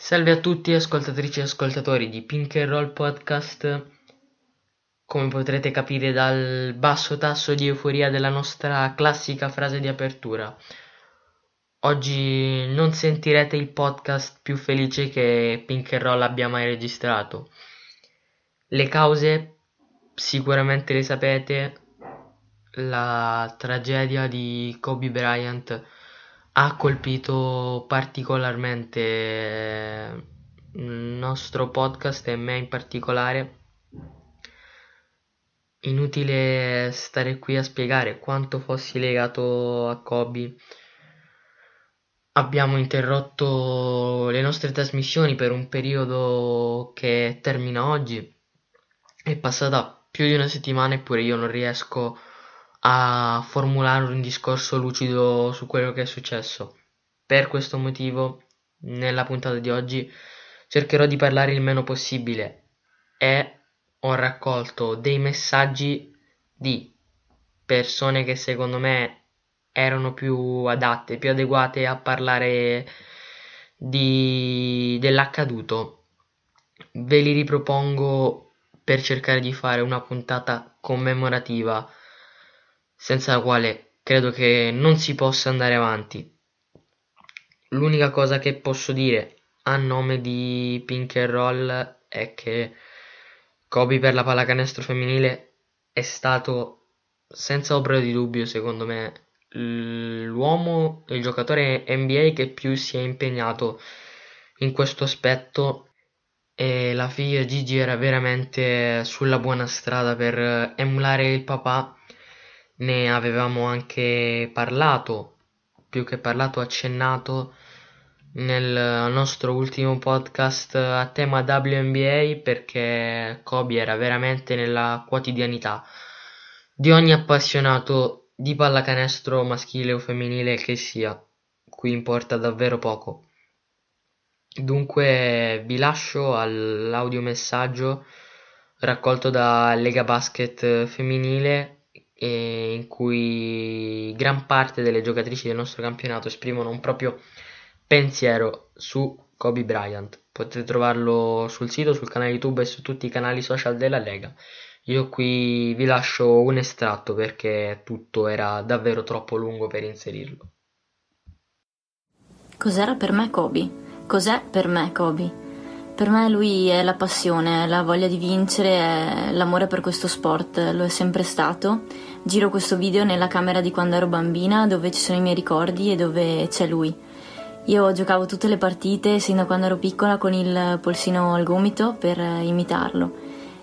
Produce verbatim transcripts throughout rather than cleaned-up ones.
Salve a tutti ascoltatrici e ascoltatori di Pink and Roll Podcast. Come potrete capire dal basso tasso di euforia della nostra classica frase di apertura, oggi non sentirete il podcast più felice che Pink and Roll abbia mai registrato. Le cause sicuramente le sapete. La tragedia di Kobe Bryant ha colpito particolarmente il nostro podcast e me in particolare. Inutile stare qui a spiegare quanto fossi legato a Kobe. Abbiamo interrotto le nostre trasmissioni per un periodo che termina oggi. È passata più di una settimana eppure io non riesco a formulare un discorso lucido su quello che è successo. Per questo motivo, nella puntata di oggi cercherò di parlare il meno possibile e ho raccolto dei messaggi di persone che secondo me erano più adatte, più adeguate a parlare di dell'accaduto. Ve li ripropongo per cercare di fare una puntata commemorativa, senza la quale credo che non si possa andare avanti. L'unica cosa che posso dire a nome di Pink and Roll è che Kobe per la pallacanestro femminile è stato, senza ombra di dubbio secondo me, l'uomo, il giocatore N B A che più si è impegnato in questo aspetto, e la figlia Gigi era veramente sulla buona strada per emulare il papà. Ne avevamo anche parlato, più che parlato, accennato nel nostro ultimo podcast a tema W N B A, perché Kobe era veramente nella quotidianità di ogni appassionato di pallacanestro maschile o femminile che sia. Qui importa davvero poco. Dunque vi lascio all'audiomessaggio raccolto da Lega Basket femminile, e in cui gran parte delle giocatrici del nostro campionato esprimono un proprio pensiero su Kobe Bryant. Potete trovarlo sul sito, sul canale YouTube e su tutti i canali social della Lega. Io qui vi lascio un estratto perché tutto era davvero troppo lungo per inserirlo. Cos'era per me Kobe? Cos'è per me Kobe? Per me lui è la passione, la voglia di vincere, l'amore per questo sport, lo è sempre stato. Giro questo video nella camera di quando ero bambina, dove ci sono i miei ricordi e dove c'è lui. Io giocavo tutte le partite, sin da quando ero piccola, con il polsino al gomito per imitarlo.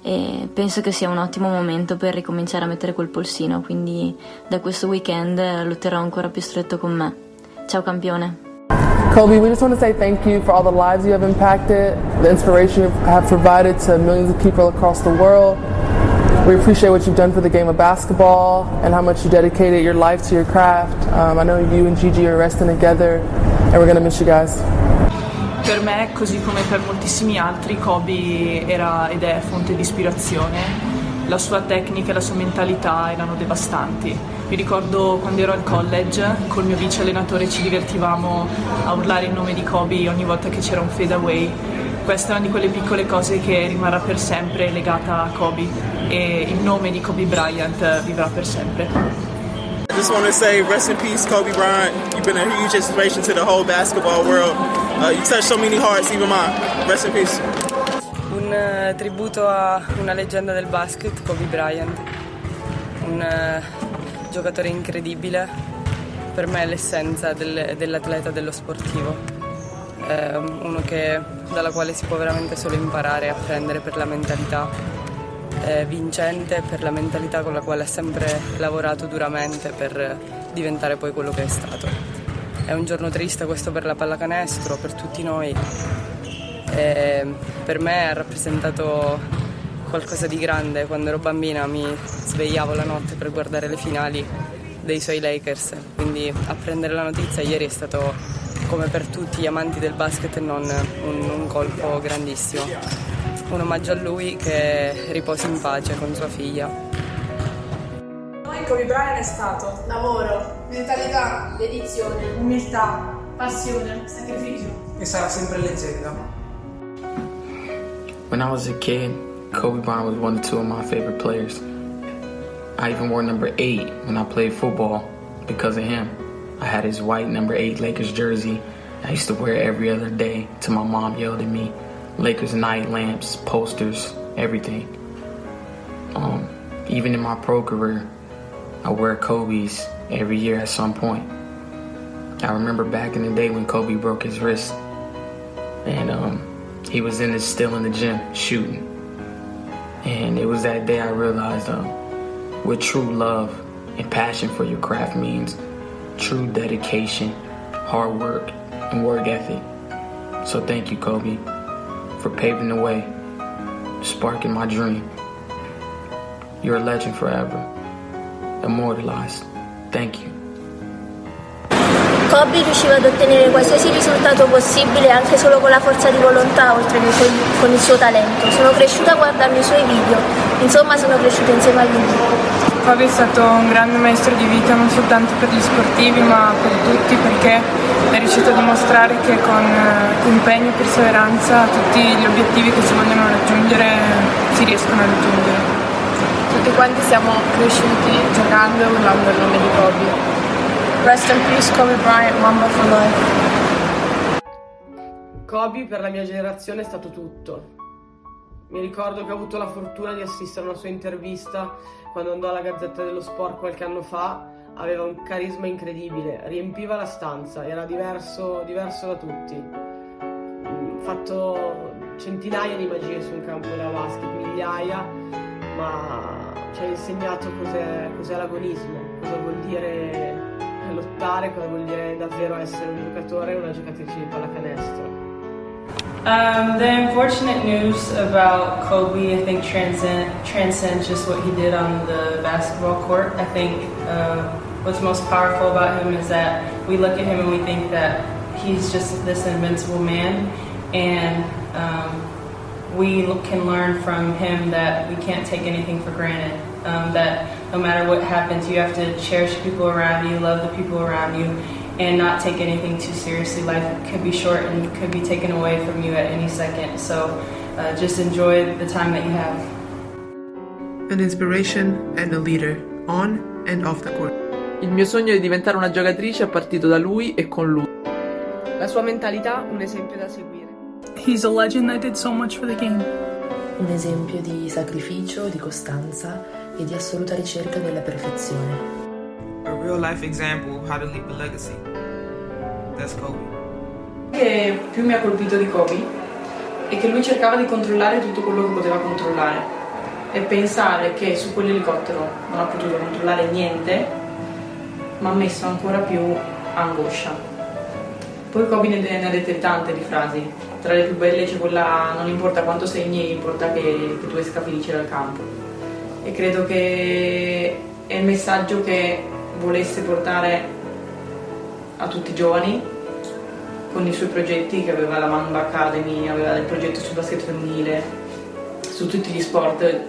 E penso che sia un ottimo momento per ricominciare a mettere quel polsino, quindi da questo weekend lo terrò ancora più stretto con me. Ciao campione! Kobe, we just want to say thank you for all the lives you have impacted, the inspiration you have provided to millions of people across the world. We appreciate what you've done for the game of basketball and how much you dedicated your life to your craft. Um, I know you and Gigi are resting together and we're going to miss you guys. Per me, così come per moltissimi altri, Kobe era ed è fonte di ispirazione. La sua tecnica e la sua mentalità erano devastanti. Mi ricordo quando ero al college, col mio vice allenatore ci divertivamo a urlare il nome di Kobe ogni volta che c'era un fadeaway. Questa è una di quelle piccole cose che rimarrà per sempre legata a Kobe, e il nome di Kobe Bryant vivrà per sempre. just want to say rest in peace, Kobe Bryant. You've been a huge inspiration to the whole basketball world. Uh, you touched so many hearts, even mine. Rest in peace. Un uh, tributo a una leggenda del basket, Kobe Bryant. Un uh, giocatore incredibile. Per me è l'essenza del, dell'atleta, dello sportivo. Eh, uno che, dalla quale si può veramente solo imparare, apprendere per la mentalità vincente, per la mentalità con la quale ha sempre lavorato duramente per diventare poi quello che è stato. È un giorno triste questo per la pallacanestro, per tutti noi. E per me ha rappresentato qualcosa di grande. Quando ero bambina mi svegliavo la notte per guardare le finali dei suoi Lakers, quindi a prendere la notizia ieri è stato, come per tutti gli amanti del basket e non, un, un colpo grandissimo. Un omaggio a lui, che riposa in pace con sua figlia. Kobe Bryant è stato lavoro, mentalità, dedizione, umiltà, passione, sacrificio. E sarà sempre leggenda. When I was a kid, Kobe Bryant was one or two of my favorite players. I even wore number eight when I played football because of him. I had his white number eight Lakers jersey. I used to wear it every other day till my mom yelled at me. Lakers night lamps, posters, everything. Um, even in my pro career, I wear Kobe's every year at some point. I remember back in the day when Kobe broke his wrist, and um, he was in the, still in the gym shooting. And it was that day I realized um, what true love and passion for your craft means, true dedication, hard work, and work ethic. So thank you, Kobe, for paving the way, sparking my dream. You're a legend forever, immortalized. Thank you. Kobe riusciva ad ottenere qualsiasi risultato possibile anche solo con la forza di volontà, oltre che con, con il suo talento. Sono cresciuta guardando i suoi video, insomma sono cresciuta insieme a lui. Kobe è stato un grande maestro di vita, non soltanto per gli sportivi ma per tutti, perché è riuscito a dimostrare che con impegno e perseveranza tutti gli obiettivi che si vogliono raggiungere si riescono a raggiungere. Tutti quanti siamo cresciuti giocando e urlando il nome di Kobe. Rest in peace Kobe Bryant, Mamba for life. Kobe per la mia generazione è stato tutto. Mi ricordo che ho avuto la fortuna di assistere a una sua intervista quando andò alla Gazzetta dello Sport qualche anno fa. Aveva un carisma incredibile, riempiva la stanza, era diverso, diverso da tutti. Ha fatto centinaia di magie su un campo da basket, migliaia, ma ci ha insegnato cos'è, cos'è l'agonismo, cosa vuol dire lottare, cosa vuol dire davvero essere un giocatore e una giocatrice di pallacanestro. Um, the unfortunate news about Kobe, I think, transcend, transcends just what he did on the basketball court. I think uh, what's most powerful about him is that we look at him and we think that he's just this invincible man, and um, we can learn from him that we can't take anything for granted, um, that no matter what happens, you have to cherish the people around you, love the people around you, and not take anything too seriously. Life could be short and could be taken away from you at any second. So uh, just enjoy the time that you have. An inspiration and a leader, on and off the court. Il mio sogno di diventare una giocatrice è partito da lui e con lui. La sua mentalità, un esempio da seguire. He's a legend that did so much for the game. Un esempio di sacrificio, di costanza e di assoluta ricerca della perfezione. A real life example of how to leave a legacy. That's Kobe. Che più mi ha colpito di Kobe è che lui cercava di controllare tutto quello che poteva controllare, e pensare che su quell'elicottero non ha potuto controllare niente mi ha messo ancora più angoscia. Poi Kobe ne, ne ha dette tante di frasi, tra le più belle c'è quella: non importa quanto segni, importa che, che tu esca felice dal campo. E credo che è il messaggio che volesse portare a tutti i giovani con i suoi progetti, che aveva la Mamba Academy, aveva il progetto sul basket femminile, su tutti gli sport,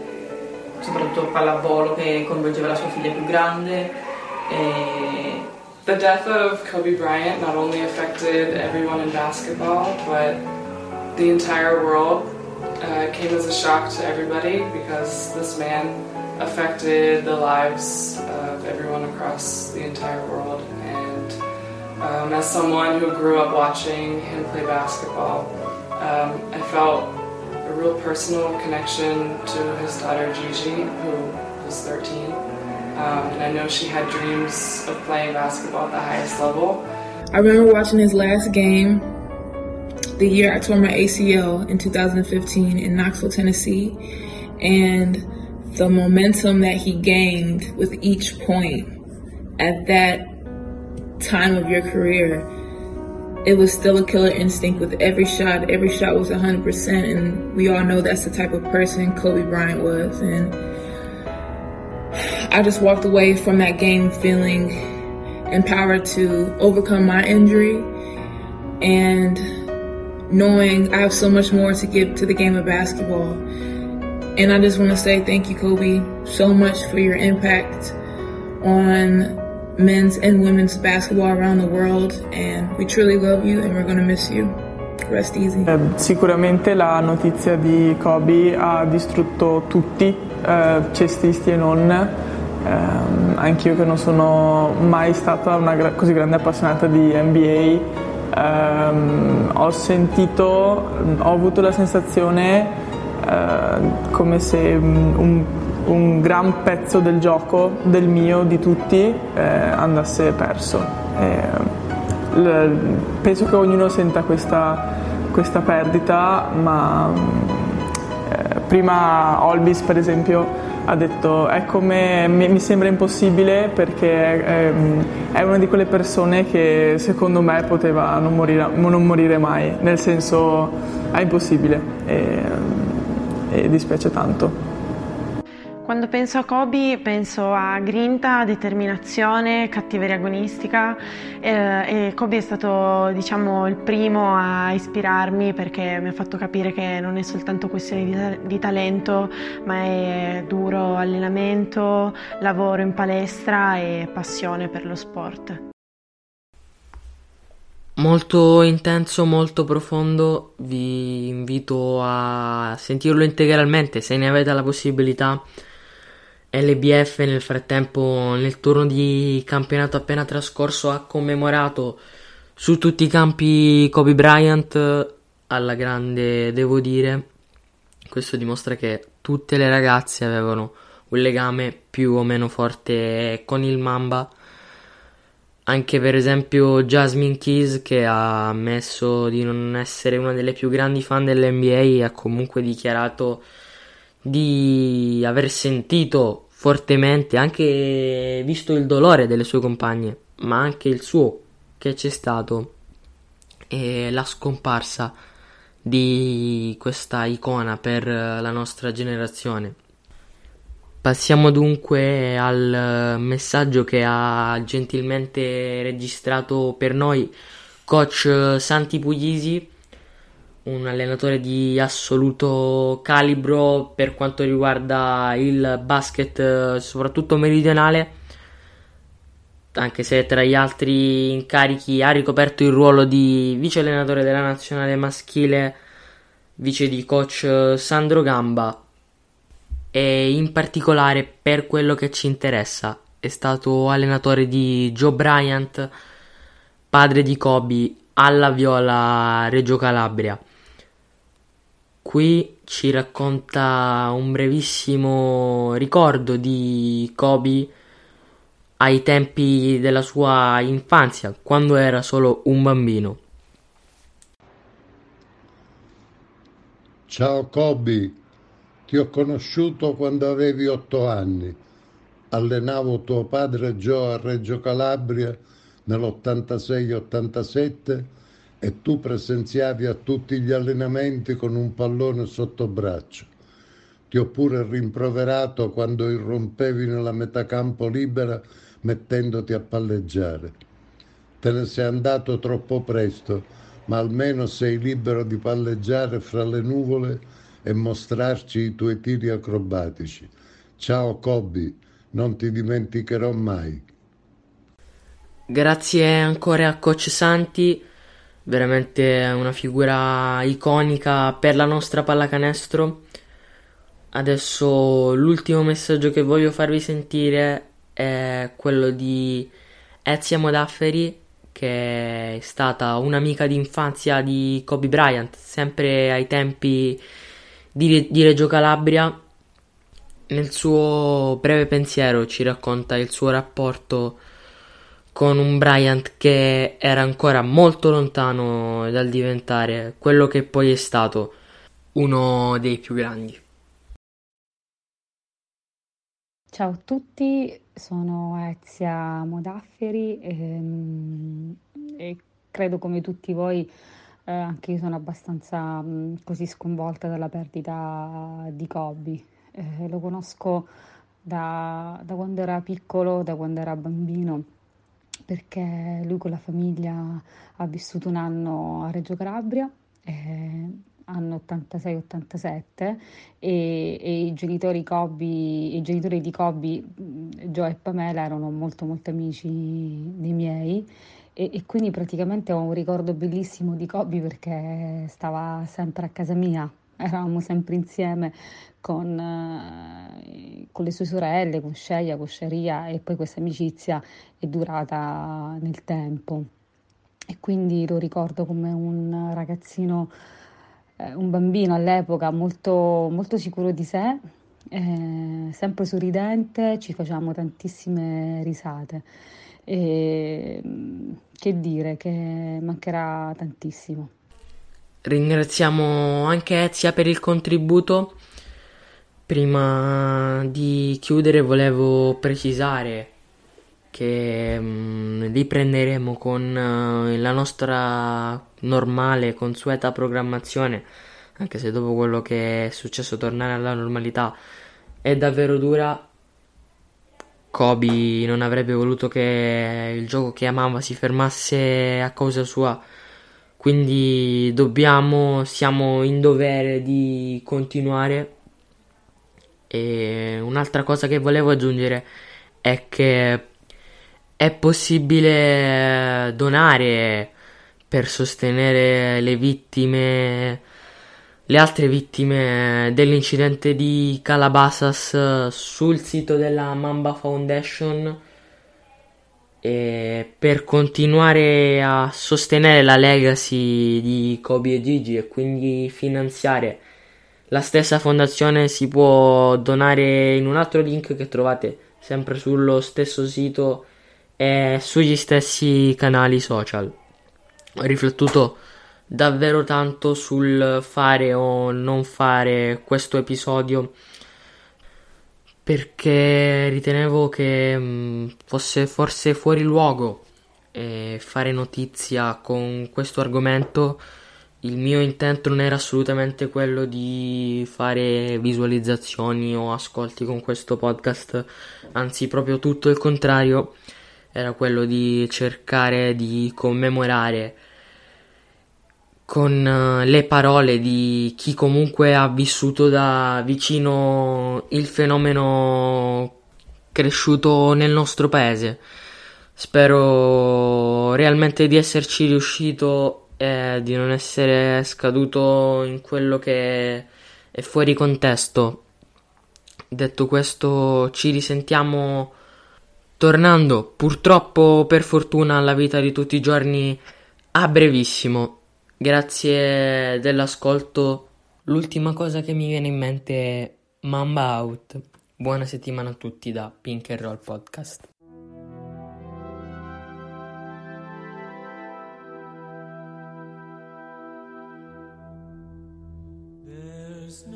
soprattutto pallavolo, che coinvolgeva la sua figlia più grande. E... The death of Kobe Bryant not only affected everyone in basketball, but the entire world. Uh, came as a shock to everybody because this man affected the lives of everyone across across the entire world. And um, as someone who grew up watching him play basketball, um, I felt a real personal connection to his daughter Gigi, who was thirteen. Um, and I know she had dreams of playing basketball at the highest level. I remember watching his last game the year I tore my A C L in two thousand fifteen in Knoxville, Tennessee, and the momentum that he gained with each point at that time of your career. It was still a killer instinct with every shot. Every shot was one hundred percent, and we all know that's the type of person Kobe Bryant was. And I just walked away from that game feeling empowered to overcome my injury and knowing I have so much more to give to the game of basketball. And I just want to say thank you, Kobe, so much for your impact on men's and women's basketball around the world, and we truly love you and we're going to miss you. Rest easy. Sicuramente la notizia di Kobe ha distrutto tutti, eh, cestisti e non. Eh, anch'io che non sono mai stata una gra- così grande appassionata di N B A, ehm, ho sentito, ho avuto la sensazione eh, come se un, un gran pezzo del gioco, del mio, di tutti, eh, andasse perso. Eh, l- penso che ognuno senta questa, questa perdita, ma eh, prima Olbis, per esempio, ha detto è come, mi sembra impossibile, perché è, è una di quelle persone che secondo me poteva non morire, non morire mai, nel senso è impossibile, e, e dispiace tanto. Quando penso a Kobe penso a grinta, determinazione, cattiveria agonistica, eh, e Kobe è stato, diciamo, il primo a ispirarmi, perché mi ha fatto capire che non è soltanto questione di, di talento, ma è duro allenamento, lavoro in palestra e passione per lo sport. Molto intenso, molto profondo, vi invito a sentirlo integralmente se ne avete la possibilità. L B F nel frattempo, nel turno di campionato appena trascorso, ha commemorato su tutti i campi Kobe Bryant alla grande, devo dire. Questo dimostra che tutte le ragazze avevano un legame più o meno forte con il Mamba. Anche per esempio Jasmine Keys, che ha ammesso di non essere una delle più grandi fan dell'N B A, ha comunque dichiarato di aver sentito fortemente, anche visto il dolore delle sue compagne, ma anche il suo che c'è stato, e la scomparsa di questa icona per la nostra generazione. Passiamo dunque al messaggio che ha gentilmente registrato per noi coach Santi Pugliesi, un allenatore di assoluto calibro per quanto riguarda il basket, soprattutto meridionale, anche se tra gli altri incarichi ha ricoperto il ruolo di vice allenatore della nazionale maschile, vice di coach Sandro Gamba, e in particolare, per quello che ci interessa, è stato allenatore di Joe Bryant, padre di Kobe, alla Viola Reggio Calabria. Qui ci racconta un brevissimo ricordo di Kobe ai tempi della sua infanzia, quando era solo un bambino. Ciao Kobe, ti ho conosciuto quando avevi otto anni. Allenavo tuo padre Joe a Reggio Calabria nell'ottantasei ottantasette e tu presenziavi a tutti gli allenamenti con un pallone sotto braccio. Ti ho pure rimproverato quando irrompevi nella metà campo libera mettendoti a palleggiare. Te ne sei andato troppo presto, ma almeno sei libero di palleggiare fra le nuvole e mostrarci i tuoi tiri acrobatici. Ciao Kobe, non ti dimenticherò mai. Grazie ancora a coach Santi, veramente una figura iconica per la nostra pallacanestro. Adesso l'ultimo messaggio che voglio farvi sentire è quello di Ezia Modafferi, che è stata un'amica di infanzia di Kobe Bryant, sempre ai tempi di, di Reggio Calabria. Nel suo breve pensiero ci racconta il suo rapporto con un Bryant che era ancora molto lontano dal diventare quello che poi è stato, uno dei più grandi. Ciao a tutti, sono Ezia Modafferi e, e credo come tutti voi eh, anche io sono abbastanza mh, così sconvolta dalla perdita di Kobe. Eh, lo conosco da, da quando era piccolo, da quando era bambino, perché lui con la famiglia ha vissuto un anno a Reggio Calabria, eh, anno ottantasei ottantasette, e, e i genitori Kobe, i genitori di Kobe, Joe e Pamela, erano molto molto amici dei miei, e, e quindi praticamente ho un ricordo bellissimo di Kobe perché stava sempre a casa mia. Eravamo sempre insieme con, eh, con le sue sorelle, con Sceia, con Sharia, e poi questa amicizia è durata nel tempo. E quindi lo ricordo come un ragazzino, eh, un bambino all'epoca molto, molto sicuro di sé, eh, sempre sorridente, ci facevamo tantissime risate. E, che dire, che mancherà tantissimo. Ringraziamo anche Ezia per il contributo. Prima di chiudere volevo precisare che mh, li prenderemo con uh, la nostra normale, consueta programmazione, anche se dopo quello che è successo tornare alla normalità è davvero dura. Kobe non avrebbe voluto che il gioco che amava si fermasse a causa sua, quindi dobbiamo, siamo in dovere di continuare. E un'altra cosa che volevo aggiungere è che è possibile donare per sostenere le vittime, le altre vittime dell'incidente di Calabasas, sul sito della Mamba Foundation. E per continuare a sostenere la legacy di Kobe e Gigi e quindi finanziare la stessa fondazione, si può donare in un altro link che trovate sempre sullo stesso sito e sugli stessi canali social. Ho riflettuto davvero tanto sul fare o non fare questo episodio, perché ritenevo che fosse forse fuori luogo eh, fare notizia con questo argomento. Il mio intento non era assolutamente quello di fare visualizzazioni o ascolti con questo podcast, anzi proprio tutto il contrario, era quello di cercare di commemorare con le parole di chi comunque ha vissuto da vicino il fenomeno cresciuto nel nostro paese. Spero realmente di esserci riuscito e di non essere scaduto in quello che è fuori contesto. Detto questo, ci risentiamo tornando, purtroppo per fortuna, alla vita di tutti i giorni a brevissimo. Grazie dell'ascolto. L'ultima cosa che mi viene in mente è Mamba out. Buona settimana a tutti da Pink and Roll Podcast. There's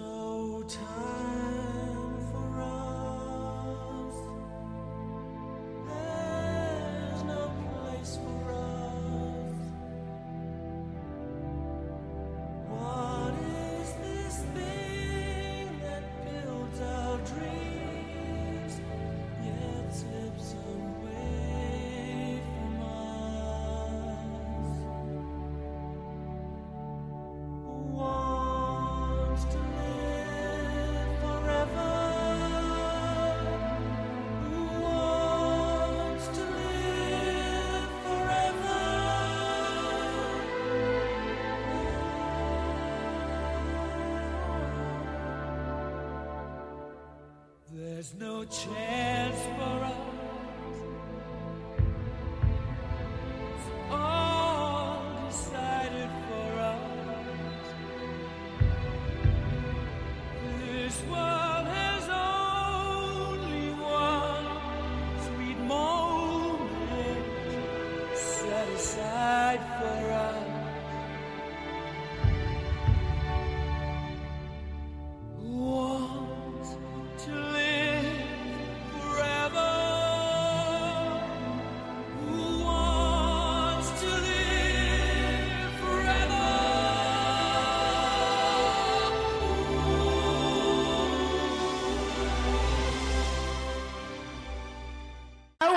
no chance for us.